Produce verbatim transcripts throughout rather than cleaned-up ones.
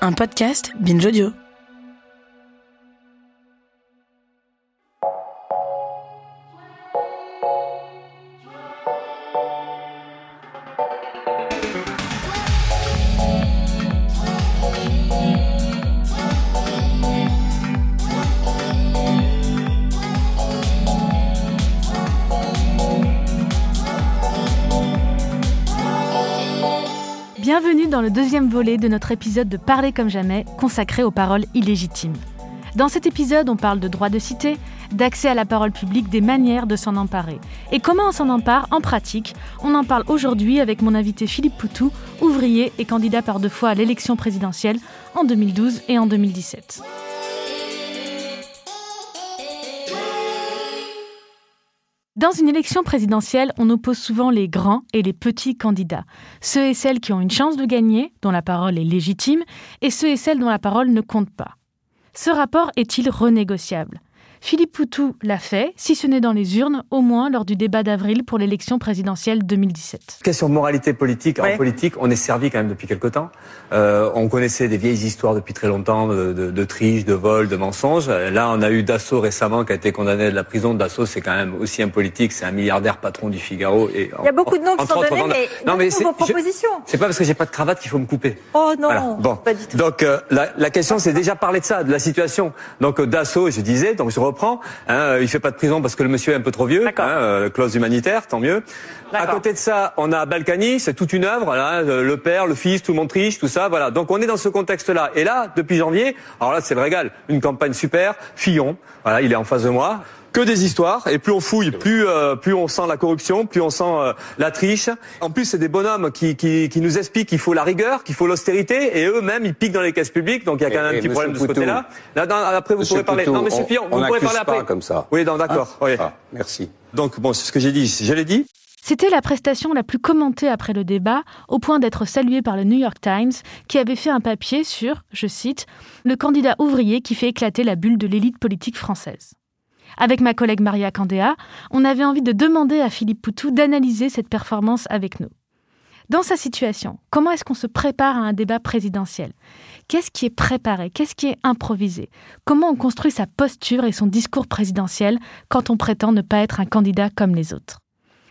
Un podcast Binge Audio. Bienvenue dans le deuxième volet de notre épisode de Parler comme jamais, consacré aux paroles illégitimes. Dans cet épisode, on parle de droit de cité, d'accès à la parole publique, des manières de s'en emparer. Et comment on s'en empare en pratique ? On en parle aujourd'hui avec mon invité Philippe Poutou, ouvrier et candidat par deux fois à l'élection présidentielle en deux mille douze et en deux mille dix-sept. Dans une élection présidentielle, on oppose souvent les grands et les petits candidats. Ceux et celles qui ont une chance de gagner, dont la parole est légitime, et ceux et celles dont la parole ne compte pas. Ce rapport est-il renégociable ? Philippe Poutou l'a fait, si ce n'est dans les urnes, au moins lors du débat d'avril pour l'élection présidentielle deux mille dix-sept. Question de moralité politique. Ouais. En politique, on est servi quand même depuis quelque temps. Euh, on connaissait des vieilles histoires depuis très longtemps de, de, de triche, de vol, de mensonges. Là, on a eu Dassault récemment qui a été condamné à de la prison. Dassault, c'est quand même aussi un politique, c'est un milliardaire patron du Figaro. Et il y a beaucoup de noms qui sont donnés, mais non, mais c'est, vos propositions. Je, c'est pas parce que j'ai pas de cravate qu'il faut me couper. Oh non, voilà. Bon. Pas du tout. Donc euh, la, la question, c'est déjà parler de ça, de la situation. Donc Dassault, je disais, donc je reprend, hein, il fait pas de prison parce que le monsieur est un peu trop vieux, hein, euh, clause humanitaire, tant mieux. D'accord. À côté de ça, on a Balkany, c'est toute une œuvre, là, le père, le fils, tout le monde triche, tout ça, voilà. Donc on est dans ce contexte-là. Et là, depuis janvier, alors là c'est le régal, une campagne super, Fillon, voilà, il est en face de moi. Que des histoires, et plus on fouille, plus euh, plus on sent la corruption, plus on sent euh, la triche. En plus, c'est des bonhommes qui qui qui nous expliquent qu'il faut la rigueur, qu'il faut l'austérité, et eux-mêmes ils piquent dans les caisses publiques. Donc il y a quand même un petit problème de ce côté-là. Là, non, après vous pourrez parler. Non, Monsieur Fillon, vous pourrez parler après. Comme ça. Oui, non, d'accord. Hein oui. Ah, merci. Donc bon, c'est ce que j'ai dit. Je l'ai dit. C'était la prestation la plus commentée après le débat, au point d'être saluée par le New York Times, qui avait fait un papier sur, je cite, le candidat ouvrier qui fait éclater la bulle de l'élite politique française. Avec ma collègue Maria Candéa, on avait envie de demander à Philippe Poutou d'analyser cette performance avec nous. Dans sa situation, comment est-ce qu'on se prépare à un débat présidentiel ? Qu'est-ce qui est préparé ? Qu'est-ce qui est improvisé ? Comment on construit sa posture et son discours présidentiel quand on prétend ne pas être un candidat comme les autres ?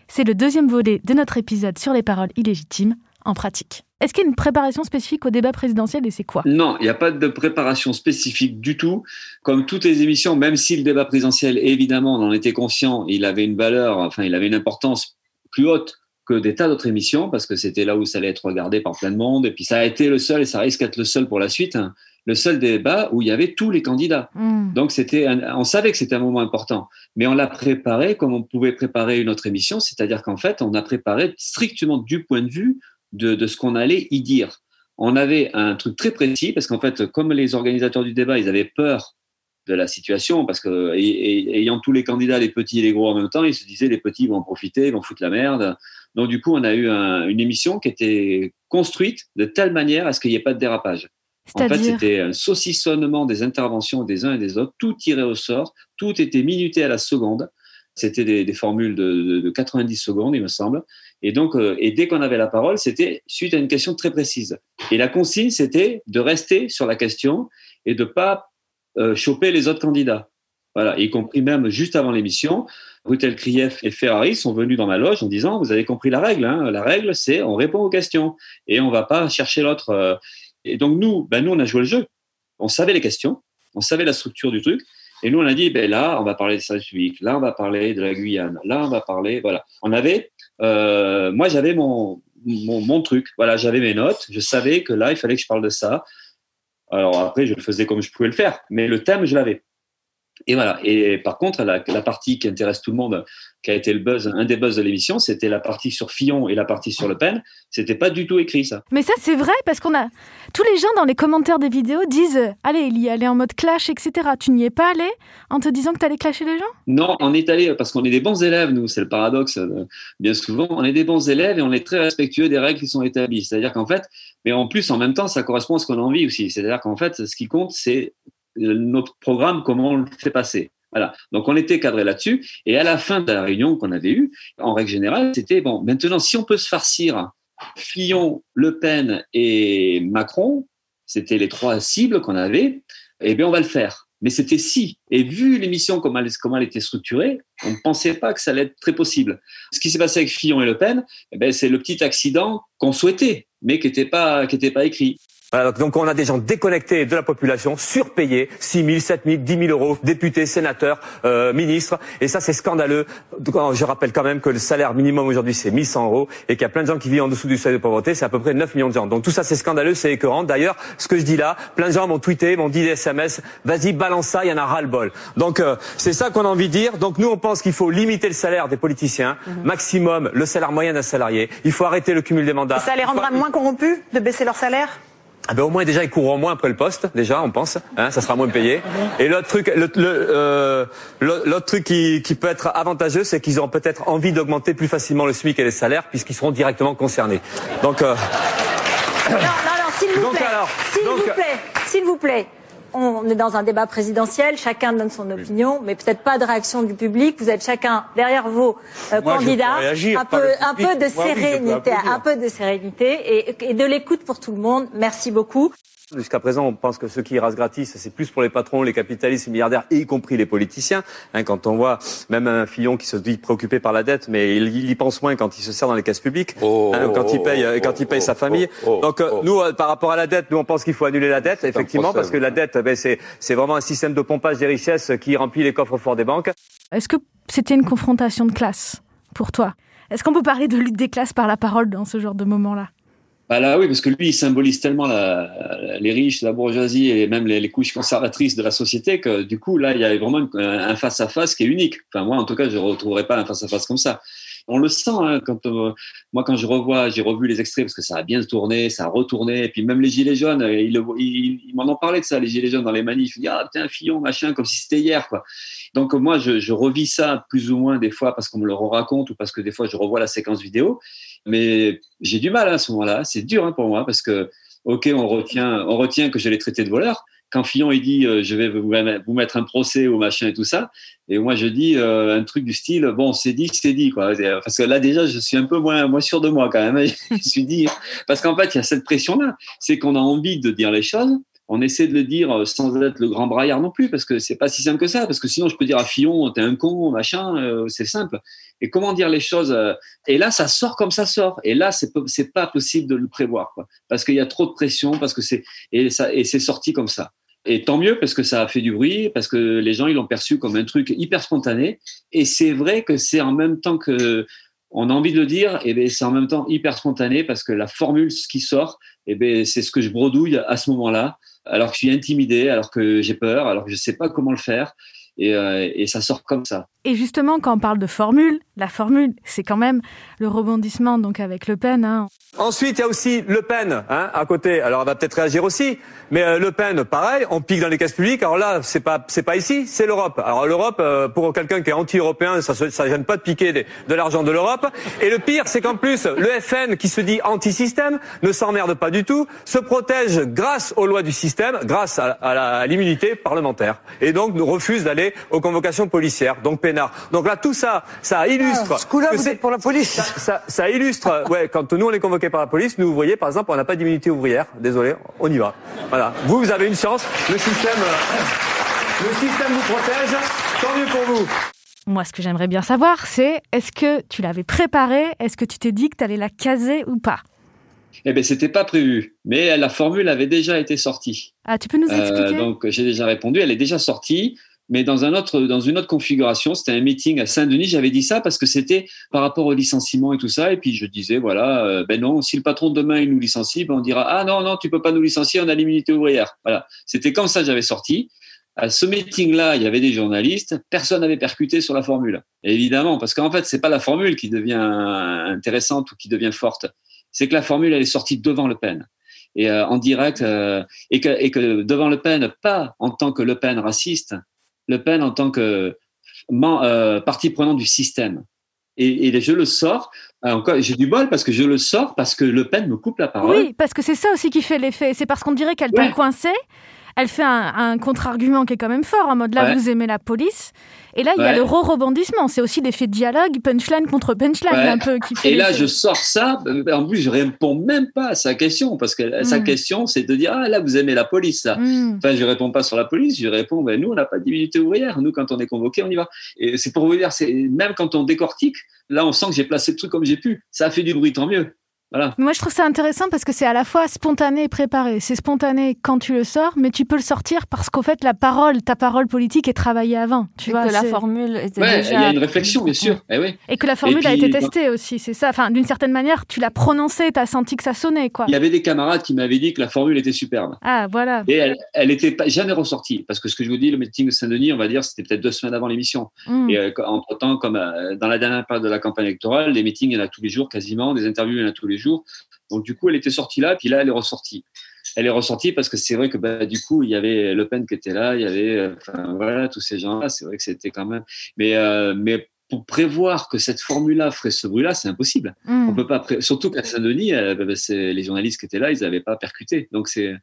C'est le deuxième volet de notre épisode sur les paroles illégitimes en pratique. Est-ce qu'il y a une préparation spécifique au débat présidentiel et c'est quoi ? Non, il n'y a pas de préparation spécifique du tout. Comme toutes les émissions, même si le débat présidentiel, évidemment, on en était conscient, il avait une valeur, enfin, il avait une importance plus haute que des tas d'autres émissions, parce que c'était là où ça allait être regardé par plein de monde. Et puis ça a été le seul, et ça risque d'être le seul pour la suite, hein, le seul débat où il y avait tous les candidats. Mmh. Donc c'était, un, on savait que c'était un moment important, mais on l'a préparé comme on pouvait préparer une autre émission, c'est-à-dire qu'en fait, on a préparé strictement du point de vue De, de ce qu'on allait y dire. On avait un truc très précis, parce qu'en fait, comme les organisateurs du débat, ils avaient peur de la situation, parce que et, et, ayant tous les candidats, les petits et les gros en même temps, ils se disaient, les petits vont en profiter, ils vont foutre la merde. Donc du coup, on a eu un, une émission qui était construite de telle manière à ce qu'il n'y ait pas de dérapage. C'est-à-dire... En fait, c'était un saucissonnement des interventions des uns et des autres, tout tiré au sort, tout était minuté à la seconde. C'était des, des formules de, de, de quatre-vingt-dix secondes, il me semble. Et donc, euh, et dès qu'on avait la parole, c'était suite à une question très précise. Et la consigne, c'était de rester sur la question et de pas euh, choper les autres candidats. Voilà, y compris même juste avant l'émission, Ruth Elkrief et Ferrari sont venus dans ma loge en disant « Vous avez compris la règle, hein. La règle, c'est on répond aux questions et on va pas chercher l'autre. » Et donc, nous, ben, nous, on a joué le jeu. On savait les questions, on savait la structure du truc. Et nous, on a dit, ben là, on va parler des services publics, là, on va parler de la Guyane, là, on va parler, voilà. On avait, euh, moi, j'avais mon, mon, mon truc, voilà, j'avais mes notes, je savais que là, il fallait que je parle de ça. Alors après, je le faisais comme je pouvais le faire, mais le thème, je l'avais. Et voilà. Et par contre, la, la partie qui intéresse tout le monde, qui a été le buzz, un des buzz de l'émission, c'était la partie sur Fillon et la partie sur Le Pen. C'était pas du tout écrit, ça. Mais ça, c'est vrai, parce qu'on a. Tous les gens dans les commentaires des vidéos disent allez, il y allait en mode clash, et cetera. Tu n'y es pas allé en te disant que t'allais clasher les gens ? Non, on est allé parce qu'on est des bons élèves, nous. C'est le paradoxe, bien souvent. On est des bons élèves et on est très respectueux des règles qui sont établies. C'est-à-dire qu'en fait, mais en plus, en même temps, ça correspond à ce qu'on a envie aussi. C'est-à-dire qu'en fait, ce qui compte, c'est notre programme, comment on le fait passer. Voilà. Donc, on était cadré là-dessus. Et à la fin de la réunion qu'on avait eue, en règle générale, c'était bon, maintenant, si on peut se farcir Fillon, Le Pen et Macron, c'était les trois cibles qu'on avait, eh bien on va le faire. Mais c'était si. Et vu l'émission, comment elle, comment elle était structurée, on ne pensait pas que ça allait être très possible. Ce qui s'est passé avec Fillon et Le Pen, eh bien, c'est le petit accident qu'on souhaitait, mais qui n'était pas, qui n'était pas écrit. Voilà, donc on a des gens déconnectés de la population, surpayés, six mille, sept mille, dix mille euros, députés, sénateurs, euh, ministres, et ça c'est scandaleux. Je rappelle quand même que le salaire minimum aujourd'hui c'est mille cent euros et qu'il y a plein de gens qui vivent en dessous du seuil de pauvreté, c'est à peu près neuf millions de gens. Donc tout ça c'est scandaleux, c'est écœurant. D'ailleurs, ce que je dis là, plein de gens m'ont tweeté, m'ont dit des S M S, vas-y balance ça, il y en a ras-le-bol. Donc euh, c'est ça qu'on a envie de dire. Donc nous on pense qu'il faut limiter le salaire des politiciens, mmh. maximum le salaire moyen d'un salarié. Il faut arrêter le cumul des mandats. Et ça les rendra faut... moins corrompus de baisser leur salaire? Ah ben au moins déjà ils courront moins après le poste, déjà on pense, hein, ça sera moins payé. Et l'autre truc, le, le, euh, l'autre truc qui, qui peut être avantageux, c'est qu'ils auront peut-être envie d'augmenter plus facilement le SMIC et les salaires puisqu'ils seront directement concernés. Donc, euh... non, non, non, s'il vous donc, plaît, alors, s'il donc... vous plaît, s'il vous plaît. On est dans un débat présidentiel, chacun donne son opinion, mais peut-être pas de réaction du public. Vous êtes chacun derrière vos euh, Moi, candidats, réagir, un, peu, un peu de Moi, sérénité, oui, un peu de sérénité et, et de l'écoute pour tout le monde. Merci beaucoup. Jusqu'à présent, on pense que ceux qui rasent gratis, c'est plus pour les patrons, les capitalistes, les milliardaires, et y compris les politiciens. Hein, quand on voit même un Fillon qui se dit préoccupé par la dette, mais il, il y pense moins quand il se sert dans les caisses publiques, oh, hein, quand, oh, il paye, oh, quand il paye oh, sa famille. Oh, oh, Donc euh, oh. nous, euh, par rapport à la dette, nous on pense qu'il faut annuler la dette, c'est effectivement, parce que la dette, ben, c'est, c'est vraiment un système de pompage des richesses qui remplit les coffres forts des banques. Est-ce que c'était une confrontation de classe pour toi? Est-ce qu'on peut parler de lutte des classes par la parole dans ce genre de moment-là? Bah là, oui, parce que lui, il symbolise tellement la, les riches, la bourgeoisie et même les, les couches conservatrices de la société que du coup, là, il y a vraiment une, un face-à-face qui est unique. Enfin, moi, en tout cas, je ne retrouverai pas un face-à-face comme ça. On le sent, hein, quand, euh, moi, quand je revois, j'ai revu les extraits parce que ça a bien tourné, ça a retourné. Et puis même les Gilets jaunes, ils, ils, ils m'en ont parlé de ça, les Gilets jaunes dans les manifs. Ils disent, ah, putain, Fillon, machin, comme si c'était hier, quoi. Donc moi, je, je revis ça plus ou moins des fois parce qu'on me le raconte ou parce que des fois, je revois la séquence vidéo. Mais j'ai du mal à ce moment-là, c'est dur hein, pour moi parce que, ok, on retient, on retient que je l'ai traité de voleur. Quand Fillon il dit euh, je vais vous mettre un procès ou machin et tout ça, et moi je dis euh, un truc du style bon c'est dit c'est dit quoi, parce que là déjà je suis un peu moins moins sûr de moi quand même. Je me suis dit parce qu'en fait il y a cette pression là, c'est qu'on a envie de dire les choses. On essaie de le dire sans être le grand braillard non plus, parce que c'est pas si simple que ça, parce que sinon je peux dire à Fillon, t'es un con, machin, euh, c'est simple. Et comment dire les choses euh, et là, ça sort comme ça sort. Et là, c'est, c'est pas possible de le prévoir, quoi, parce qu'il y a trop de pression, parce que c'est et, ça, et c'est sorti comme ça. Et tant mieux, parce que ça a fait du bruit, parce que les gens ils l'ont perçu comme un truc hyper spontané. Et c'est vrai que c'est en même temps que on a envie de le dire, et bien c'est en même temps hyper spontané, parce que la formule qui sort, et bien c'est ce que je bredouille à ce moment-là. Alors que je suis intimidé, alors que j'ai peur, alors que je ne sais pas comment le faire. Et, euh, et ça sort comme ça. Et justement, quand on parle de formule, la formule, c'est quand même le rebondissement donc avec Le Pen. Hein. Ensuite, il y a aussi Le Pen hein, à côté. Alors, elle va peut-être réagir aussi. Mais euh, Le Pen, pareil, on pique dans les caisses publiques. Alors là, c'est pas, c'est pas ici, c'est l'Europe. Alors l'Europe, euh, pour quelqu'un qui est anti-européen, ça ne gêne pas de piquer des, de l'argent de l'Europe. Et le pire, c'est qu'en plus, le F N qui se dit anti-système ne s'emmerde pas du tout, se protège grâce aux lois du système, grâce à, à, la, à l'immunité parlementaire. Et donc, refuse d'aller aux convocations policières, donc peinard. Donc là, tout ça, ça illustre. Ah, ce coup-là, vous êtes pour la police. Ça, ça, ça illustre. Ouais, quand nous on est convoqués par la police, nous, vous voyez, par exemple, on n'a pas d'immunité ouvrière. Désolé, on y va. Voilà. Vous, vous avez une chance. Le système, euh, le système vous protège. Tant mieux pour vous. Moi, ce que j'aimerais bien savoir, c'est est-ce que tu l'avais préparée ? Est-ce que tu t'es dit que tu allais la caser ou pas ? Eh bien, c'était pas prévu, mais la formule avait déjà été sortie. Ah, tu peux nous expliquer ? euh, Donc, j'ai déjà répondu. Elle est déjà sortie. Mais dans un autre, dans une autre configuration, c'était un meeting à Saint-Denis. J'avais dit ça parce que c'était par rapport au licenciement et tout ça. Et puis je disais voilà, euh, ben non, si le patron demain il nous licencie, ben on dira ah non non, tu peux pas nous licencier, on a l'immunité ouvrière. Voilà, c'était comme ça que j'avais sorti. À ce meeting-là, il y avait des journalistes. Personne n'avait percuté sur la formule. Et évidemment, parce qu'en fait, c'est pas la formule qui devient intéressante ou qui devient forte. C'est que la formule elle est sortie devant Le Pen. Et euh, en direct euh, et que et que devant Le Pen, pas en tant que Le Pen raciste. Le Pen en tant que euh, partie prenante du système. Et, et je le sors, encore, j'ai du bol parce que je le sors parce que Le Pen me coupe la parole. Oui, parce que c'est ça aussi qui fait l'effet. C'est parce qu'on dirait qu'elle ouais. t'a coincé, elle fait un, un contre-argument qui est quand même fort, en mode là, ouais. vous aimez la police. Et là, il ouais. y a le re-rebondissement. C'est aussi l'effet dialogue, punchline contre punchline, ouais. un peu. Qui fait et là, je sors ça. En plus, je ne réponds même pas à sa question, parce que mmh. sa question, c'est de dire « Ah, là, vous aimez la police, ça mmh. ». Enfin, je ne réponds pas sur la police, je réponds bah, « Nous, on n'a pas de divinité ouvrière. Nous, quand on est convoqué, on y va ». Et c'est pour vous dire, c'est, même quand on décortique, là, on sent que j'ai placé le truc comme j'ai pu. Ça a fait du bruit, tant mieux. Voilà. Moi, je trouve ça intéressant parce que c'est à la fois spontané et préparé. C'est spontané quand tu le sors, mais tu peux le sortir parce qu'au fait, la parole, ta parole politique est travaillée avant. Tu et vois, que c'est... la formule était ouais, déjà... Il y a une réflexion, bien sûr. Et, oui. et que la formule puis, a été testée aussi, c'est ça. Enfin, d'une certaine manière, tu l'as prononcée, tu as senti que ça sonnait, quoi. Il y avait des camarades qui m'avaient dit que la formule était superbe. Ah, voilà. Et elle n'était jamais ressortie. Parce que ce que je vous dis, le meeting de Saint-Denis, on va dire, c'était peut-être deux semaines avant l'émission. Mm. Et euh, entre-temps, comme euh, dans la dernière période de la campagne électorale, les meetings, il y en a tous les jours quasiment, des interviews, il y en a tous les jours. Donc du coup, elle était sortie là, puis là, elle est ressortie. Elle est ressortie parce que c'est vrai que bah, du coup, il y avait Le Pen qui était là, il y avait euh, enfin, voilà, tous ces gens-là. C'est vrai que c'était quand même. Mais euh, mais pour prévoir que cette formule-là ferait ce bruit-là, c'est impossible. Mmh. On peut pas pré... surtout qu'à Saint-Denis, euh, bah, bah, c'est... les journalistes qui étaient là, ils n'avaient pas percuté. Donc c'est.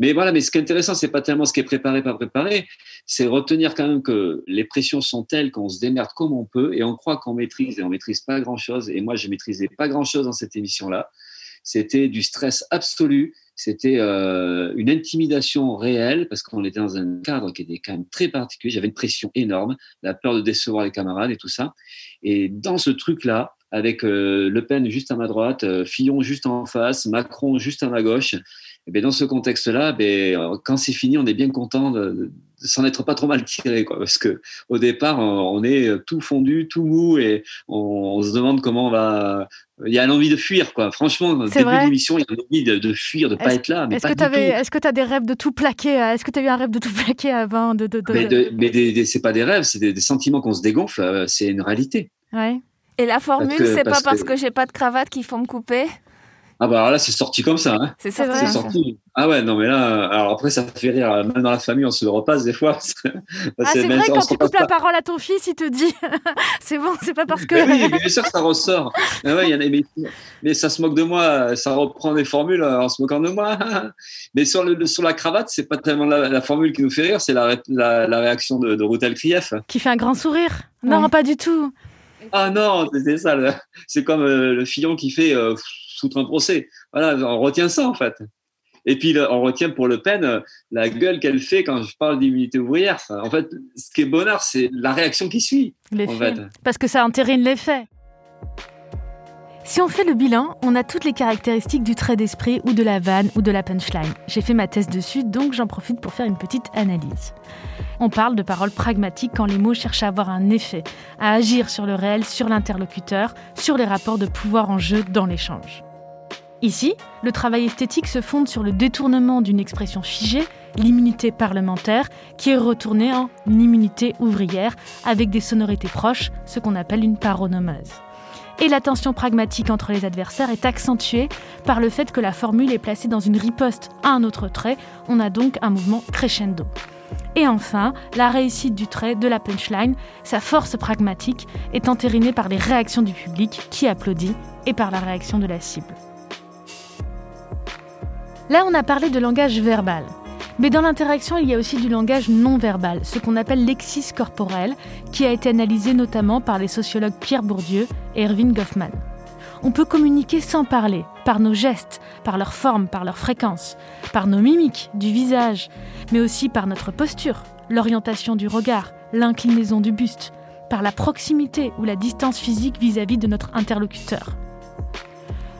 Mais voilà, mais ce qui est intéressant, c'est pas tellement ce qui est préparé, pas préparé, c'est retenir quand même que les pressions sont telles qu'on se démerde comme on peut et on croit qu'on maîtrise et on maîtrise pas grand-chose. Et moi, je maîtrisais pas grand-chose dans cette émission-là. C'était du stress absolu, c'était euh, une intimidation réelle parce qu'on était dans un cadre qui était quand même très particulier. J'avais une pression énorme, la peur de décevoir les camarades et tout ça. Et dans ce truc-là, avec euh, Le Pen juste à ma droite, euh, Fillon juste en face, Macron juste à ma gauche. Et bien dans ce contexte-là, ben, quand c'est fini, on est bien content de, de s'en être pas trop mal tiré, quoi, parce que au départ, on, on est tout fondu, tout mou, et on, on se demande comment on va. Il y a l'envie de fuir, quoi. Franchement, au début de l'émission, il y a l'envie de, de fuir, de ne pas être là. Mais est-ce, pas que t'avais, est-ce que tu as des rêves de tout plaquer Est-ce que tu as eu un rêve de tout plaquer avant de, de, de... Mais, de, mais des, des, c'est pas des rêves, c'est des, des sentiments qu'on se dégonfle. C'est une réalité. Ouais. Et la formule, que, c'est parce pas parce que... que j'ai pas de cravate qu'il faut me couper. Ah bah alors là, c'est sorti comme ça. Hein. C'est, sorti, c'est vrai, sorti. Ça. Ah ouais, non mais là, alors après, ça fait rire. Même dans la famille, on se le repasse des fois. Ah c'est vrai, quand tu coupes pas. La parole à ton fils, il te dit « c'est bon, c'est pas parce que… » Mais oui, bien sûr que ça ressort. mais, ouais, y en a, mais, mais ça se moque de moi, ça reprend des formules en se moquant de moi. Mais sur, le, sur la cravate, c'est pas tellement la, la formule qui nous fait rire, c'est la, la, la réaction de, de Ruth Elkrief. Qui fait un grand sourire. Non, oui. Pas du tout. Ah non, c'était ça. Le, c'est comme euh, le Fillon qui fait… Euh, sous un procès. Voilà, on retient ça, en fait. Et puis, on retient pour Le Pen la gueule qu'elle fait quand je parle d'immunité ouvrière. En fait, ce qui est bonnard, c'est la réaction qui suit. En fait. Parce que ça entérine les faits. Si on fait le bilan, on a toutes les caractéristiques du trait d'esprit ou de la vanne ou de la punchline. J'ai fait ma thèse dessus, donc j'en profite pour faire une petite analyse. On parle de paroles pragmatiques quand les mots cherchent à avoir un effet, à agir sur le réel, sur l'interlocuteur, sur les rapports de pouvoir en jeu dans l'échange. Ici, le travail esthétique se fonde sur le détournement d'une expression figée, l'immunité parlementaire, qui est retournée en immunité ouvrière, avec des sonorités proches, ce qu'on appelle une paronomase. Et la tension pragmatique entre les adversaires est accentuée par le fait que la formule est placée dans une riposte à un autre trait, on a donc un mouvement crescendo. Et enfin, la réussite du trait, de la punchline, sa force pragmatique, est entérinée par les réactions du public qui applaudit et par la réaction de la cible. Là, on a parlé de langage verbal. Mais dans l'interaction, il y a aussi du langage non-verbal, ce qu'on appelle lexis corporel, qui a été analysé notamment par les sociologues Pierre Bourdieu et Erving Goffman. On peut communiquer sans parler, par nos gestes, par leur forme, par leur fréquence, par nos mimiques, du visage, mais aussi par notre posture, l'orientation du regard, l'inclinaison du buste, par la proximité ou la distance physique vis-à-vis de notre interlocuteur.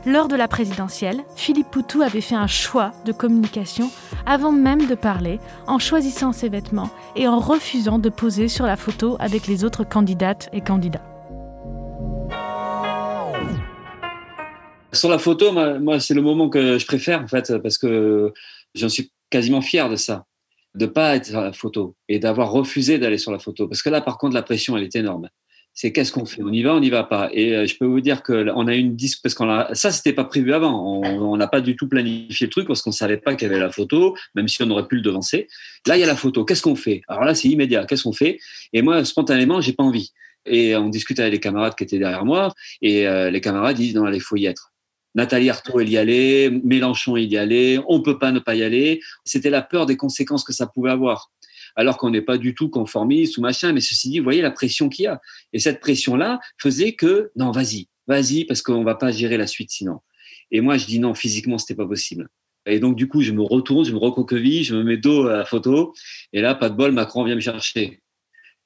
Lors de la présidentielle, Philippe Poutou avait fait un choix de communication avant même de parler, en choisissant ses vêtements et en refusant de poser sur la photo avec les autres candidates et candidats. Sur la photo, moi, c'est le moment que je préfère, en fait, parce que j'en suis quasiment fier de ça, de ne pas être sur la photo et d'avoir refusé d'aller sur la photo. Parce que là, par contre, la pression, elle est énorme. C'est qu'est-ce qu'on fait ? On y va, on n'y va pas. Et euh, je peux vous dire qu'on a eu une disque, parce qu'on a, ça, c'était pas prévu avant. On n'a pas du tout planifié le truc parce qu'on savait pas qu'il y avait la photo, même si on aurait pu le devancer. Là, il y a la photo. Qu'est-ce qu'on fait ? Alors là, c'est immédiat. Qu'est-ce qu'on fait ? Et moi, spontanément, j'ai pas envie. Et on discute avec les camarades qui étaient derrière moi. Et euh, les camarades disent, non, là, il faut y être. Nathalie Arthaud, elle y allait, Mélenchon, il y allait, on ne peut pas ne pas y aller. C'était la peur des conséquences que ça pouvait avoir, alors qu'on n'est pas du tout conformiste ou machin, mais ceci dit, vous voyez la pression qu'il y a. Et cette pression-là faisait que, non, vas-y, vas-y, parce qu'on ne va pas gérer la suite sinon. Et moi, je dis non, physiquement, ce n'était pas possible. Et donc, du coup, je me retourne, je me recoqueville, je me mets dos à la photo, et là, pas de bol, Macron vient me chercher.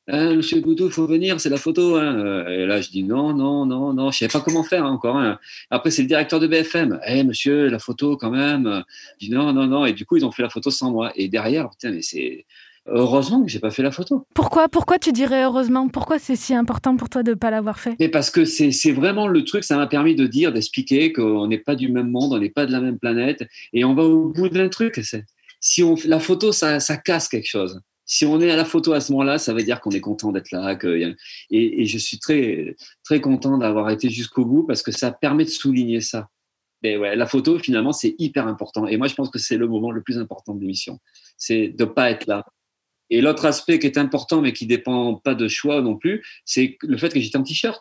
Hein, « Monsieur Poutou, il faut venir, c'est la photo. Hein. » Et là, je dis « Non, non, non, non, je ne savais pas comment faire hein, encore. Hein. » Après, c'est le directeur de B F M. « Eh, monsieur, la photo quand même. » Je dis « Non, non, non. » Et du coup, ils ont fait la photo sans moi. Et derrière, putain, mais c'est… Heureusement que je n'ai pas fait la photo. Pourquoi, pourquoi tu dirais heureusement ? Pourquoi c'est si important pour toi de ne pas l'avoir fait ? Mais parce que c'est, c'est vraiment le truc, ça m'a permis de dire, d'expliquer qu'on n'est pas du même monde, on n'est pas de la même planète. Et on va au bout d'un truc. C'est, si on, la photo, ça, ça casse quelque chose. Si on est à la photo à ce moment-là, ça veut dire qu'on est content d'être là. Que, et, et je suis très, très content d'avoir été jusqu'au bout parce que ça permet de souligner ça. Mais ouais, la photo, finalement, c'est hyper important. Et moi, je pense que c'est le moment le plus important de l'émission. C'est de ne pas être là. Et l'autre aspect qui est important, mais qui ne dépend pas de choix non plus, c'est le fait que j'étais en t-shirt.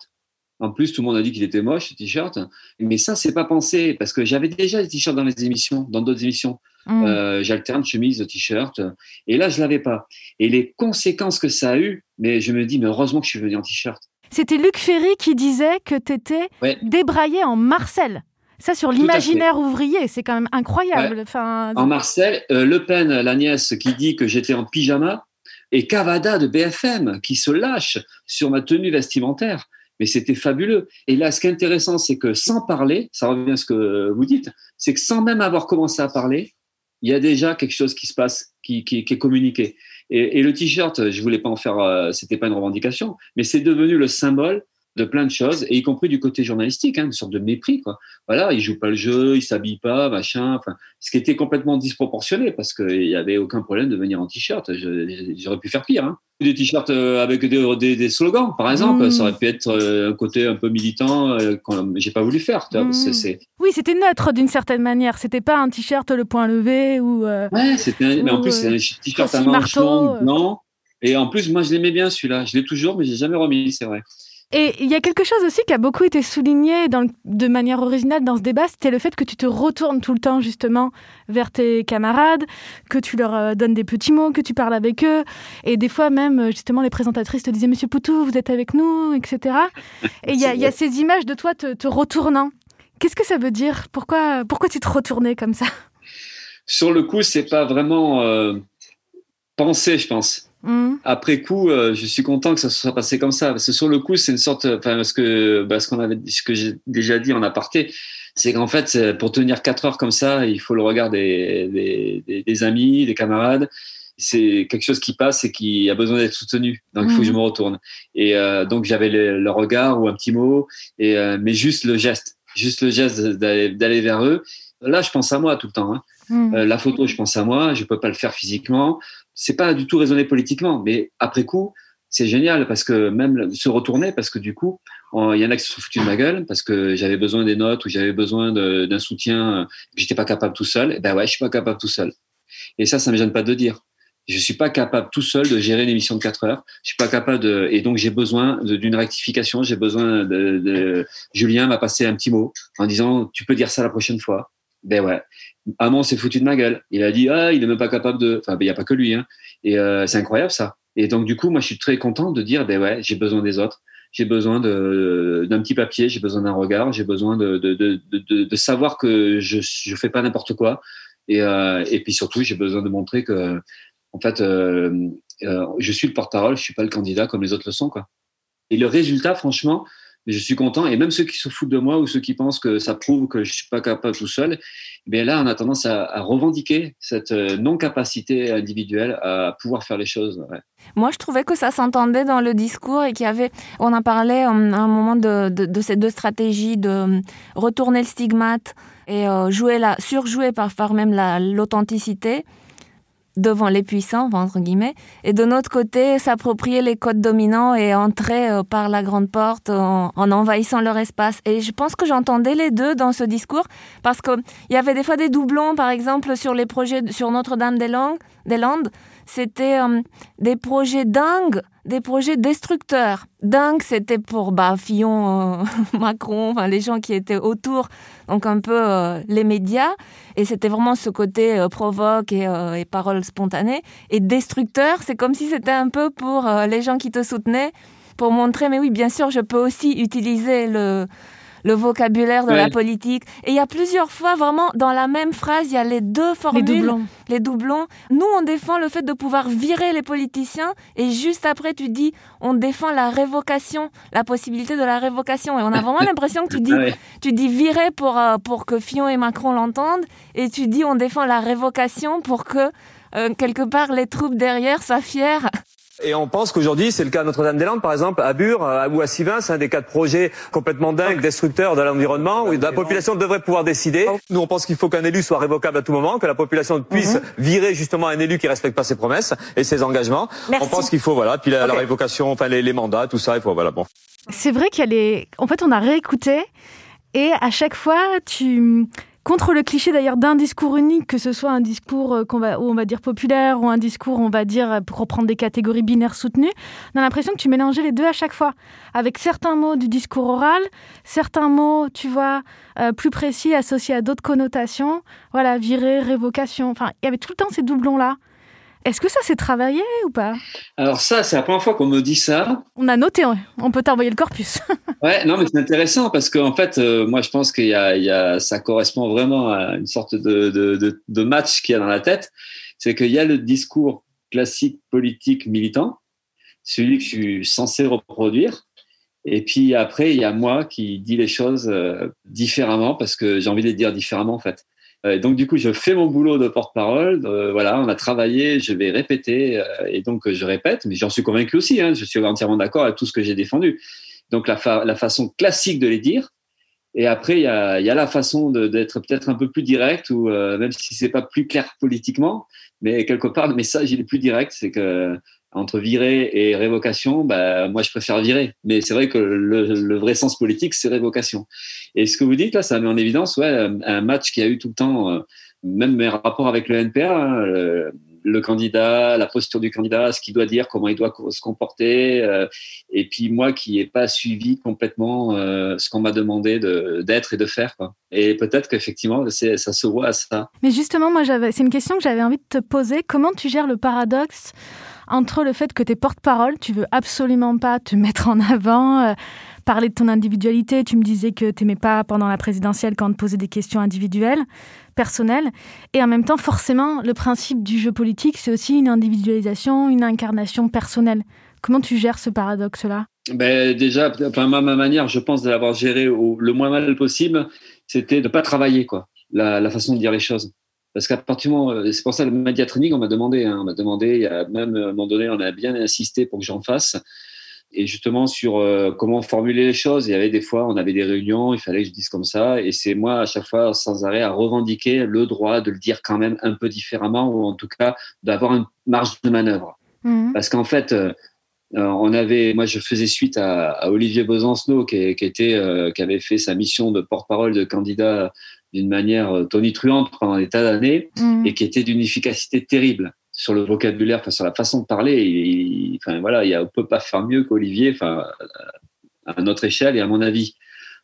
En plus, tout le monde a dit qu'il était moche, ce t-shirt. Mais ça, ce n'est pas pensé, parce que j'avais déjà des t-shirts dans mes émissions, dans d'autres émissions. Mmh. Euh, j'alterne chemise, t-shirt, et là je l'avais pas, et les conséquences que ça a eu, mais je me dis mais heureusement que je suis venu en t-shirt. C'était Luc Ferry qui disait que t'étais ouais. débraillé en Marcel, ça sur l'imaginaire ouvrier, c'est quand même incroyable. Ouais. Enfin... En Marcel, euh, Le Pen, la nièce, qui dit que j'étais en pyjama, et Cavada de B F M qui se lâche sur ma tenue vestimentaire, mais c'était fabuleux. Et là, ce qui est intéressant, c'est que sans parler, ça revient à ce que vous dites, c'est que sans même avoir commencé à parler, il y a déjà quelque chose qui se passe, qui, qui, qui est communiqué. Et, et le t-shirt, je voulais pas en faire, euh, c'était pas une revendication, mais c'est devenu le symbole de plein de choses, et y compris du côté journalistique, hein, une sorte de mépris, quoi. Voilà, il joue pas le jeu, il s'habille pas, machin. Enfin, ce qui était complètement disproportionné, parce qu'il y avait aucun problème de venir en t-shirt. Je, j'aurais pu faire pire. Hein. Des t-shirts avec des, des, des slogans, par exemple, mmh. ça aurait pu être un côté un peu militant euh, que j'ai pas voulu faire. Tu vois, mmh. c'est, c'est... Oui, c'était neutre d'une certaine manière. C'était pas un t-shirt le point levé ou. Euh, ouais, c'était. Un, ou, mais en plus, c'est un t-shirt à manches longues, non. Et en plus, moi, je l'aimais bien celui-là. Je l'ai toujours, mais j'ai jamais remis, c'est vrai. Et il y a quelque chose aussi qui a beaucoup été souligné dans le, de manière originale dans ce débat, c'était le fait que tu te retournes tout le temps justement vers tes camarades, que tu leur donnes des petits mots, que tu parles avec eux. Et des fois même, justement, les présentatrices te disaient « Monsieur Poutou, vous êtes avec nous », et cetera. Et il y, y a ces images de toi te, te retournant. Qu'est-ce que ça veut dire ? Pourquoi, pourquoi tu te retournais comme ça ? Sur le coup, c'est pas vraiment euh, pensé, je pense. Mmh. Après coup, euh, je suis content que ça se soit passé comme ça, parce que sur le coup, c'est une sorte, enfin, ce que, bah, ce qu'on avait, ce que j'ai déjà dit en aparté, c'est qu'en fait, pour tenir quatre heures comme ça, il faut le regard des, des, des, des amis, des camarades. C'est quelque chose qui passe et qui a besoin d'être soutenu. Donc, il mmh. faut que je me retourne. Et euh, donc, j'avais le, le regard ou un petit mot, et euh, mais juste le geste, juste le geste d'aller, d'aller vers eux. Là, je pense à moi tout le temps. Hein. Mmh. Euh, la photo, je pense à moi. Je peux pas le faire physiquement. C'est pas du tout raisonné politiquement, mais après coup, c'est génial parce que même se retourner, parce que du coup, il y en a qui se sont foutus de ma gueule parce que j'avais besoin des notes ou j'avais besoin de, d'un soutien, que j'étais pas capable tout seul. Et ben ouais, je suis pas capable tout seul. Et ça, ça me gêne pas de dire. Je suis pas capable tout seul de gérer une émission de quatre heures. Je suis pas capable de, et donc j'ai besoin de, d'une rectification. J'ai besoin de, de, Julien m'a passé un petit mot en disant, tu peux dire ça la prochaine fois. Ben ouais. Amon s'est foutu de ma gueule. Il a dit ah il est même pas capable de. Enfin ben, il y a pas que lui hein. Et euh, c'est incroyable ça. Et donc du coup moi je suis très content de dire ben ouais j'ai besoin des autres. J'ai besoin de d'un petit papier. J'ai besoin d'un regard. J'ai besoin de de de de, de savoir que je je fais pas n'importe quoi. Et euh, et puis surtout j'ai besoin de montrer que en fait euh, euh, je suis le porte-parole. Je suis pas le candidat comme les autres le sont quoi. Et le résultat franchement. Je suis content, et même ceux qui se foutent de moi ou ceux qui pensent que ça prouve que je ne suis pas capable tout seul, mais là, on a tendance à, à revendiquer cette non-capacité individuelle à pouvoir faire les choses. Ouais. Moi, je trouvais que ça s'entendait dans le discours et qu'il y avait, on en parlait à un moment de, de, de ces deux stratégies de retourner le stigmate et euh, jouer la, surjouer parfois même la, l'authenticité devant les puissants, entre guillemets, et de notre côté, s'approprier les codes dominants et entrer euh, par la grande porte en, en envahissant leur espace. Et je pense que j'entendais les deux dans ce discours, parce qu'il y avait des fois des doublons, par exemple, sur les projets sur Notre-Dame-des-Landes, des Landes, c'était euh, des projets dingues des projets destructeurs. Dingue, c'était pour bah, Fillon, euh, Macron, enfin, les gens qui étaient autour, donc un peu euh, les médias. Et c'était vraiment ce côté euh, provoque et, euh, et paroles spontanées. Et destructeur, c'est comme si c'était un peu pour euh, les gens qui te soutenaient, pour montrer, mais oui, bien sûr, je peux aussi utiliser le, le vocabulaire de ouais. la politique. Et il y a plusieurs fois, vraiment, dans la même phrase, il y a les deux formules. Les doublons. Les doublons. Nous, on défend le fait de pouvoir virer les politiciens. Et juste après, tu dis, on défend la révocation, la possibilité de la révocation. Et on a vraiment l'impression que tu dis, ouais. tu dis virer pour, euh, pour que Fillon et Macron l'entendent. Et tu dis, on défend la révocation pour que, euh, quelque part, les troupes derrière soient fières. Et on pense qu'aujourd'hui, c'est le cas à Notre-Dame-des-Landes, par exemple, à Bure ou à Sivins, c'est un des cas de projets complètement dingues, destructeurs de l'environnement, où la population devrait pouvoir décider. Nous, on pense qu'il faut qu'un élu soit révocable à tout moment, que la population puisse mm-hmm. virer justement un élu qui respecte pas ses promesses et ses engagements. Merci. On pense qu'il faut, voilà, puis la, okay. la révocation, enfin les, les mandats, tout ça, il faut, voilà, bon. C'est vrai qu'il y a les... En fait, on a réécouté et à chaque fois, tu... Contre le cliché d'ailleurs d'un discours unique, que ce soit un discours qu'on va, on va dire populaire ou un discours, on va dire, pour reprendre des catégories binaires soutenues, on a l'impression que tu mélangeais les deux à chaque fois. Avec certains mots du discours oral, certains mots, tu vois, euh, plus précis, associés à d'autres connotations, voilà, virer, révocation, enfin, il y avait tout le temps ces doublons-là. Est-ce que ça s'est travaillé ou pas ? Alors ça, c'est la première fois qu'on me dit ça. On a noté, ouais. On peut t'envoyer le corpus. Ouais, non, mais c'est intéressant parce qu'en fait, euh, moi, je pense qu'il y a, il y a, ça correspond vraiment à une sorte de, de, de, de match qu'il y a dans la tête. C'est qu'il y a le discours classique politique militant, celui que je suis censé reproduire. Et puis après, il y a moi qui dis les choses euh, différemment parce que j'ai envie de les dire différemment, en fait. Et donc, du coup, je fais mon boulot de porte-parole. Euh, voilà, on a travaillé, je vais répéter. Euh, et donc, je répète, mais j'en suis convaincu aussi. Hein, je suis entièrement d'accord avec tout ce que j'ai défendu. Donc, la, fa- la façon classique de les dire. Et après, il y a, y a la façon de, d'être peut-être un peu plus direct ou euh, même si c'est pas plus clair politiquement, mais quelque part, le message, il est plus direct. C'est que entre virer et révocation, bah, moi, je préfère virer. Mais c'est vrai que le, le vrai sens politique, c'est révocation. Et ce que vous dites, là, ça met en évidence ouais, un match qu'il y a eu tout le temps, euh, même mes rapports avec le N P A, hein, le, le candidat, la posture du candidat, ce qu'il doit dire, comment il doit se comporter. Euh, et puis moi qui n'ai pas suivi complètement euh, ce qu'on m'a demandé de, d'être et de faire. Quoi. Et peut-être qu'effectivement, c'est, ça se voit à ça. Mais justement, moi, j'avais, c'est une question que j'avais envie de te poser. Comment tu gères le paradoxe entre le fait que t'es porte-parole, tu veux absolument pas te mettre en avant, euh, parler de ton individualité, tu me disais que t'aimais pas pendant la présidentielle quand on te posait des questions individuelles, personnelles, et en même temps, forcément, le principe du jeu politique, c'est aussi une individualisation, une incarnation personnelle. Comment tu gères ce paradoxe-là ? Ben, déjà, enfin, ma, ma manière, je pense, de l'avoir géré au, le moins mal possible, c'était de pas travailler, quoi, la, la façon de dire les choses. Parce qu'à partir du moment, c'est pour ça le media training, on m'a demandé, hein, on m'a demandé, il y a même à un moment donné, on a bien insisté pour que j'en fasse. Et justement, sur euh, comment formuler les choses, il y avait des fois, on avait des réunions, il fallait que je dise comme ça. Et c'est moi, à chaque fois, sans arrêt, à revendiquer le droit de le dire quand même un peu différemment, ou en tout cas, d'avoir une marge de manœuvre. Mmh. Parce qu'en fait, euh, on avait, moi, je faisais suite à, à Olivier Besancenot, qui, qui, était, euh, qui avait fait sa mission de porte-parole de candidat d'une manière tonitruante pendant des tas d'années mmh. et qui était d'une efficacité terrible sur le vocabulaire, enfin, sur la façon de parler. Et, et, enfin, voilà, y a, on ne peut pas faire mieux qu'Olivier, enfin, à notre échelle et à mon avis.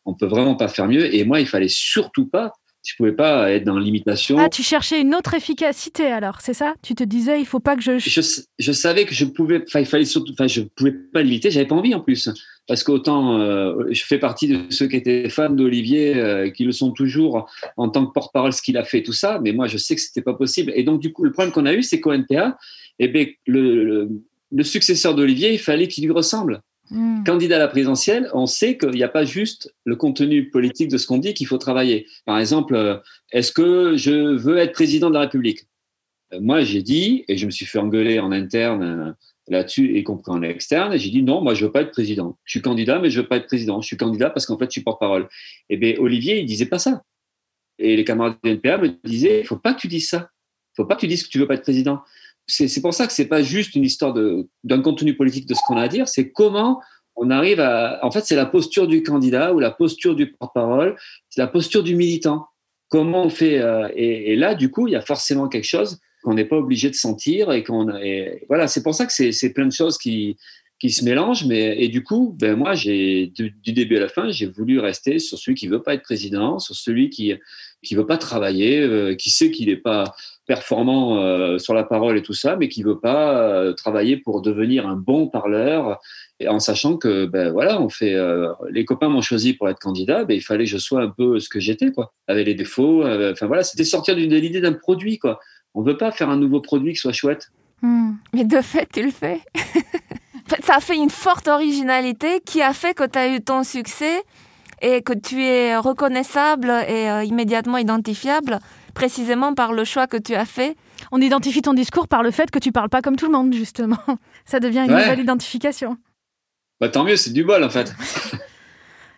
On ne peut vraiment pas faire mieux. Et moi, il ne fallait surtout pas, je ne pouvais pas être dans l'imitation. Ah, tu cherchais une autre efficacité alors, c'est ça ? Tu te disais, il ne faut pas que je... je... Je savais que je pouvais, il fallait surtout, je ne pouvais pas l'imiter, je n'avais pas envie en plus. Parce qu'autant, euh, je fais partie de ceux qui étaient fans d'Olivier, euh, qui le sont toujours en tant que porte-parole, ce qu'il a fait, tout ça. Mais moi, je sais que c'était pas possible. Et donc, du coup, le problème qu'on a eu, c'est qu'au N P A, eh bien, le, le, le successeur d'Olivier, il fallait qu'il lui ressemble. Mmh. Candidat à la présidentielle, on sait qu'il n'y a pas juste le contenu politique de ce qu'on dit qu'il faut travailler. Par exemple, euh, est-ce que je veux être président de la République ? euh, Moi, j'ai dit, et je me suis fait engueuler en interne, euh, là-dessus, y compris en externe, et j'ai dit non, moi je veux pas être président. Je suis candidat, mais je veux pas être président. Je suis candidat parce qu'en fait, je suis porte-parole. Eh bien, Olivier, il disait pas ça. Et les camarades du N P A me disaient, faut pas que tu dises ça. Faut pas que tu dises que tu veux pas être président. C'est, c'est pour ça que c'est pas juste une histoire de, d'un contenu politique de ce qu'on a à dire, c'est comment on arrive à, en fait, c'est la posture du candidat ou la posture du porte-parole, c'est la posture du militant. Comment on fait, euh, et, et là, du coup, il y a forcément quelque chose qu'on n'est pas obligé de sentir et qu'on et voilà, c'est pour ça que c'est, c'est plein de choses qui qui se mélangent. Mais, et du coup, ben moi, j'ai, du, du début à la fin, j'ai voulu rester sur celui qui ne veut pas être président, sur celui qui ne veut pas travailler, euh, qui sait qu'il n'est pas performant euh, sur la parole et tout ça, mais qui ne veut pas euh, travailler pour devenir un bon parleur, et en sachant que ben, voilà, on fait, euh, les copains m'ont choisi pour être candidat, ben, il fallait que je sois un peu ce que j'étais, quoi, avec les défauts. Euh, enfin, voilà, c'était sortir de l'idée d'un produit, quoi. On ne veut pas faire un nouveau produit qui soit chouette. Mmh. Mais de fait, tu le fais. Ça a fait une forte originalité qui a fait que tu as eu ton succès et que tu es reconnaissable et euh, immédiatement identifiable, précisément par le choix que tu as fait. On identifie ton discours par le fait que tu ne parles pas comme tout le monde, justement. Ça devient une ouais. nouvelle identification. Bah, tant mieux, c'est du bol, en fait.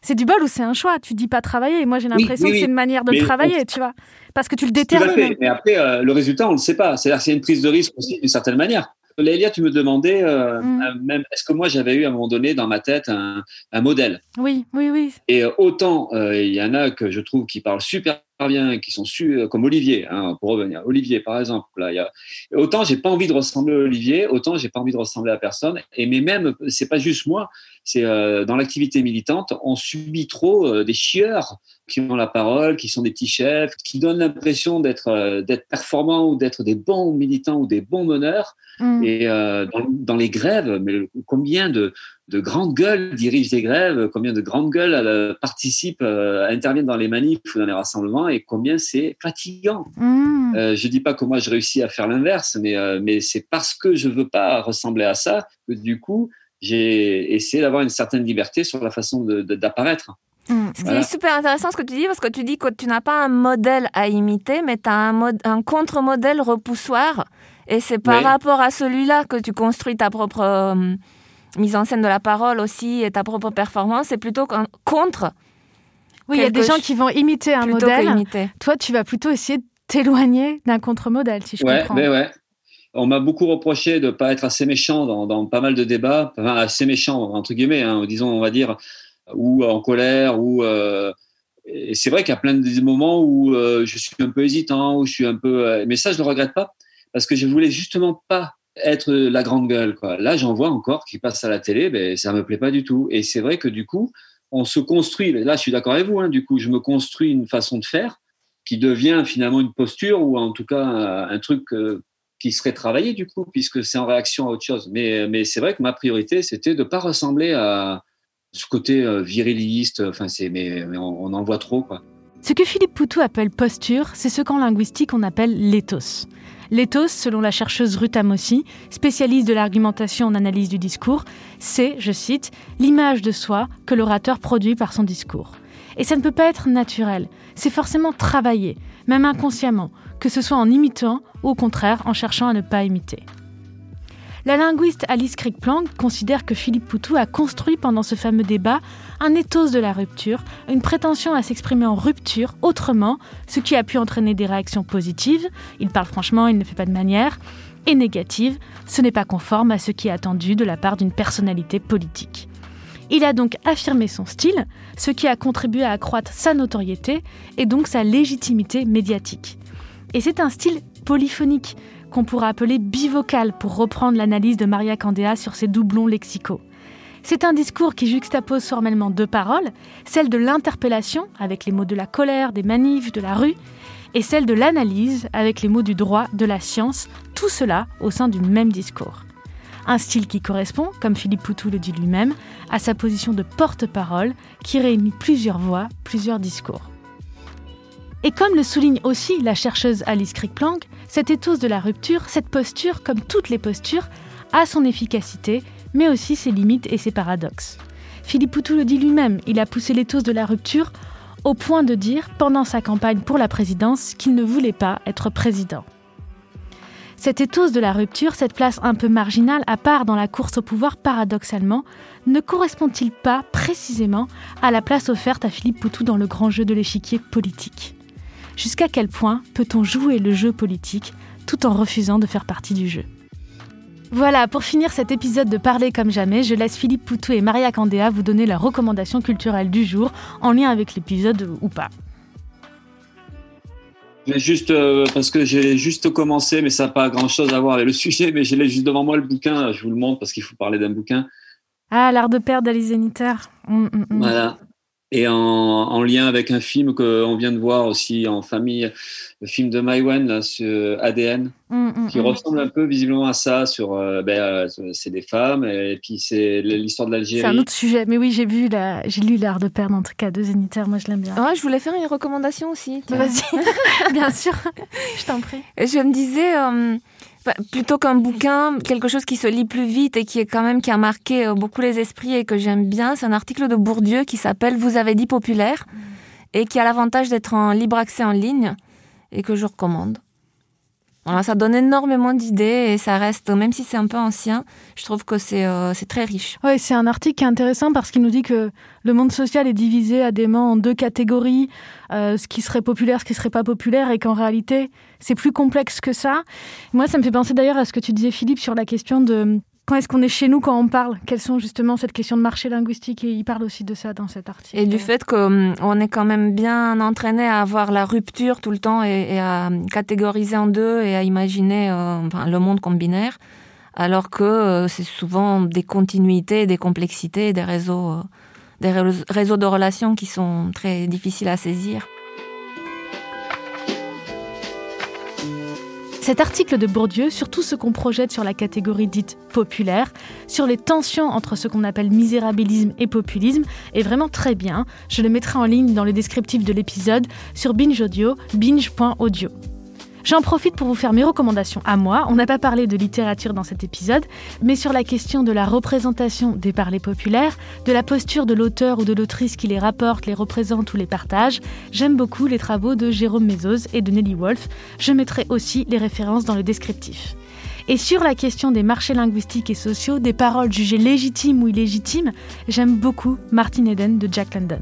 C'est du bol ou c'est un choix? Tu dis pas travailler. Moi, j'ai l'impression oui, oui, que c'est une manière de travailler, on... tu vois. Parce que tu le détermines. Tout à fait. Mais après, euh, le résultat, on ne le sait pas. C'est-à-dire que c'est une prise de risque aussi, d'une certaine manière. Laélia, tu me demandais, euh, mm. même, est-ce que moi, j'avais eu à un moment donné dans ma tête un, un modèle? Oui, oui, oui. Et euh, autant, il euh, y en a que je trouve qui parlent super bien, qui sont su, euh, comme Olivier, hein, pour revenir. Olivier, par exemple. Là, y a... Autant, je n'ai pas envie de ressembler à Olivier, autant, je n'ai pas envie de ressembler à personne. Et, mais même, ce n'est pas juste moi, c'est euh, dans l'activité militante, on subit trop euh, des chieurs qui ont la parole, qui sont des petits chefs, qui donnent l'impression d'être, euh, d'être performants ou d'être des bons militants ou des bons meneurs. Mmh. Et euh, dans, dans les grèves, mais combien de, de grandes gueules dirigent des grèves, combien de grandes gueules euh, participent, euh, interviennent dans les manifs ou dans les rassemblements, et combien c'est fatigant. Mmh. Euh, je ne dis pas que moi, je réussis à faire l'inverse, mais, euh, mais c'est parce que je ne veux pas ressembler à ça que du coup, j'ai essayé d'avoir une certaine liberté sur la façon de, de, d'apparaître. Mmh. Ce qui voilà. est super intéressant ce que tu dis, parce que tu dis que tu n'as pas un modèle à imiter, mais tu as un, mod- un contre-modèle repoussoir, et c'est par oui. rapport à celui-là que tu construis ta propre euh, mise en scène de la parole aussi, et ta propre performance, c'est plutôt qu'un contre. Oui, il y a des gens ch- qui vont imiter un modèle. Toi, tu vas plutôt essayer de t'éloigner d'un contre-modèle, si je ouais, comprends. Oui, oui. On m'a beaucoup reproché de ne pas être assez méchant dans, dans pas mal de débats, enfin, assez méchant, entre guillemets, hein, disons, on va dire, ou en colère, ou... Euh, et c'est vrai qu'il y a plein de moments où euh, je suis un peu hésitant, où je suis un peu... Euh, mais ça, je ne le regrette pas, parce que je ne voulais justement pas être la grande gueule, quoi. Là, j'en vois encore qui passent à la télé, ben, ça ne me plaît pas du tout. Et c'est vrai que du coup, on se construit... Là, je suis d'accord avec vous, hein, du coup, je me construis une façon de faire qui devient finalement une posture, ou en tout cas un, un truc... Euh, qui serait travaillé du coup, puisque c'est en réaction à autre chose. Mais, mais c'est vrai que ma priorité, c'était de ne pas ressembler à ce côté viriliste, enfin, c'est, mais, mais on, on en voit trop, quoi. Ce que Philippe Poutou appelle posture, c'est ce qu'en linguistique on appelle l'éthos. L'éthos, selon la chercheuse Ruth Amossy, spécialiste de l'argumentation en analyse du discours, c'est, je cite, « l'image de soi que l'orateur produit par son discours ». Et ça ne peut pas être naturel, c'est forcément travaillé, même inconsciemment, que ce soit en imitant ou au contraire en cherchant à ne pas imiter. La linguiste Alice Krieg-Planque considère que Philippe Poutou a construit pendant ce fameux débat un éthos de la rupture, une prétention à s'exprimer en rupture autrement, ce qui a pu entraîner des réactions positives, il parle franchement, il ne fait pas de manière, et négatives, ce n'est pas conforme à ce qui est attendu de la part d'une personnalité politique. Il a donc affirmé son style, ce qui a contribué à accroître sa notoriété et donc sa légitimité médiatique. Et c'est un style polyphonique, qu'on pourra appeler bivocal pour reprendre l'analyse de Maria Candéa sur ses doublons lexicaux. C'est un discours qui juxtapose formellement deux paroles, celle de l'interpellation, avec les mots de la colère, des manifs, de la rue, et celle de l'analyse, avec les mots du droit, de la science, tout cela au sein du même discours. Un style qui correspond, comme Philippe Poutou le dit lui-même, à sa position de porte-parole qui réunit plusieurs voix, plusieurs discours. Et comme le souligne aussi la chercheuse Alice Krieg-Planque, cet éthos de la rupture, cette posture, comme toutes les postures, a son efficacité, mais aussi ses limites et ses paradoxes. Philippe Poutou le dit lui-même, il a poussé l'éthos de la rupture au point de dire, pendant sa campagne pour la présidence, qu'il ne voulait pas être président. Cette éthos de la rupture, cette place un peu marginale à part dans la course au pouvoir paradoxalement, ne correspond-il pas précisément à la place offerte à Philippe Poutou dans le grand jeu de l'échiquier politique ? Jusqu'à quel point peut-on jouer le jeu politique tout en refusant de faire partie du jeu ? Voilà, pour finir cet épisode de Parler comme jamais, je laisse Philippe Poutou et Maria Candéa vous donner la recommandation culturelle du jour, en lien avec l'épisode ou pas. Juste euh, parce que j'ai juste commencé, mais ça n'a pas grand-chose à voir avec le sujet, mais j'ai juste devant moi le bouquin, je vous le montre parce qu'il faut parler d'un bouquin Ah, L'Art de perdre d'Alice Zeniter. Mm, mm, mm. Voilà. Et en, en lien avec un film qu'on vient de voir aussi en famille, le film de Maïwen, là, sur A D N, mm, mm, qui mm. ressemble un peu visiblement à ça. Sur, euh, ben, euh, c'est des femmes, et puis c'est l'histoire de l'Algérie. C'est un autre sujet, mais oui, j'ai vu la, j'ai lu L'Art de perdre, en tout cas, de Zeniter, moi je l'aime bien. Ah, je voulais faire une recommandation aussi. Bah, vas-y, bien sûr, je t'en prie. Je me disais... Euh... Plutôt qu'un bouquin, quelque chose qui se lit plus vite et qui est quand même qui a marqué beaucoup les esprits et que j'aime bien, c'est un article de Bourdieu qui s'appelle « Vous avez dit populaire » et qui a l'avantage d'être en libre accès en ligne et que je recommande. Voilà, ça donne énormément d'idées et ça reste, même si c'est un peu ancien, je trouve que c'est, euh, c'est très riche. Oui, c'est un article qui est intéressant parce qu'il nous dit que le monde social est divisé adéquemment en deux catégories, euh, ce qui serait populaire, ce qui ne serait pas populaire, et qu'en réalité, c'est plus complexe que ça. Moi, ça me fait penser d'ailleurs à ce que tu disais, Philippe, sur la question de... Quand est-ce qu'on est chez nous quand on parle ? Quelles sont justement cette question de marché linguistique ? Et il parle aussi de ça dans cet article. Et du fait qu'on est quand même bien entraîné à avoir la rupture tout le temps et à catégoriser en deux et à imaginer euh, enfin, le monde comme binaire, alors que euh, c'est souvent des continuités, des complexités, des réseaux, euh, des réseaux de relations qui sont très difficiles à saisir. Cet article de Bourdieu, sur tout ce qu'on projette sur la catégorie dite populaire, sur les tensions entre ce qu'on appelle misérabilisme et populisme, est vraiment très bien. Je le mettrai en ligne dans le descriptif de l'épisode sur Binge Audio, binge point audio. J'en profite pour vous faire mes recommandations à moi. On n'a pas parlé de littérature dans cet épisode, mais sur la question de la représentation des parlers populaires, de la posture de l'auteur ou de l'autrice qui les rapporte, les représente ou les partage, j'aime beaucoup les travaux de Jérôme Mézoz et de Nelly Wolf. Je mettrai aussi les références dans le descriptif. Et sur la question des marchés linguistiques et sociaux, des paroles jugées légitimes ou illégitimes, j'aime beaucoup Martin Eden de Jack London.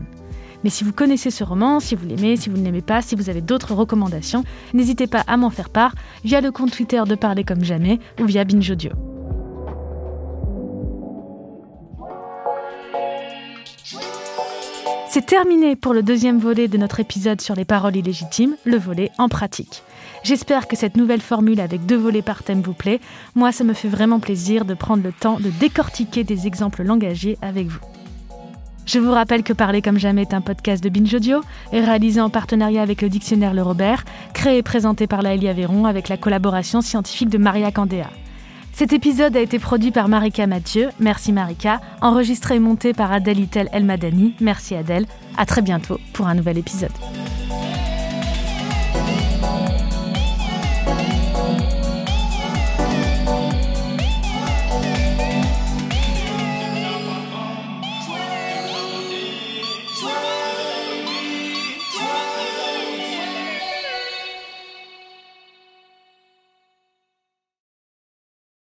Mais si vous connaissez ce roman, si vous l'aimez, si vous ne l'aimez pas, si vous avez d'autres recommandations, n'hésitez pas à m'en faire part via le compte Twitter de Parler comme jamais ou via Binge Audio. C'est terminé pour le deuxième volet de notre épisode sur les paroles illégitimes, le volet en pratique. J'espère que cette nouvelle formule avec deux volets par thème vous plaît. Moi, ça me fait vraiment plaisir de prendre le temps de décortiquer des exemples langagiers avec vous. Je vous rappelle que Parler comme jamais est un podcast de Binge Audio, réalisé en partenariat avec le dictionnaire Le Robert, créé et présenté par Laélia Véron avec la collaboration scientifique de Maria Candéa. Cet épisode a été produit par Marika Mathieu, merci Marika, enregistré et monté par Adèle Itel El Madani, merci Adèle, à très bientôt pour un nouvel épisode.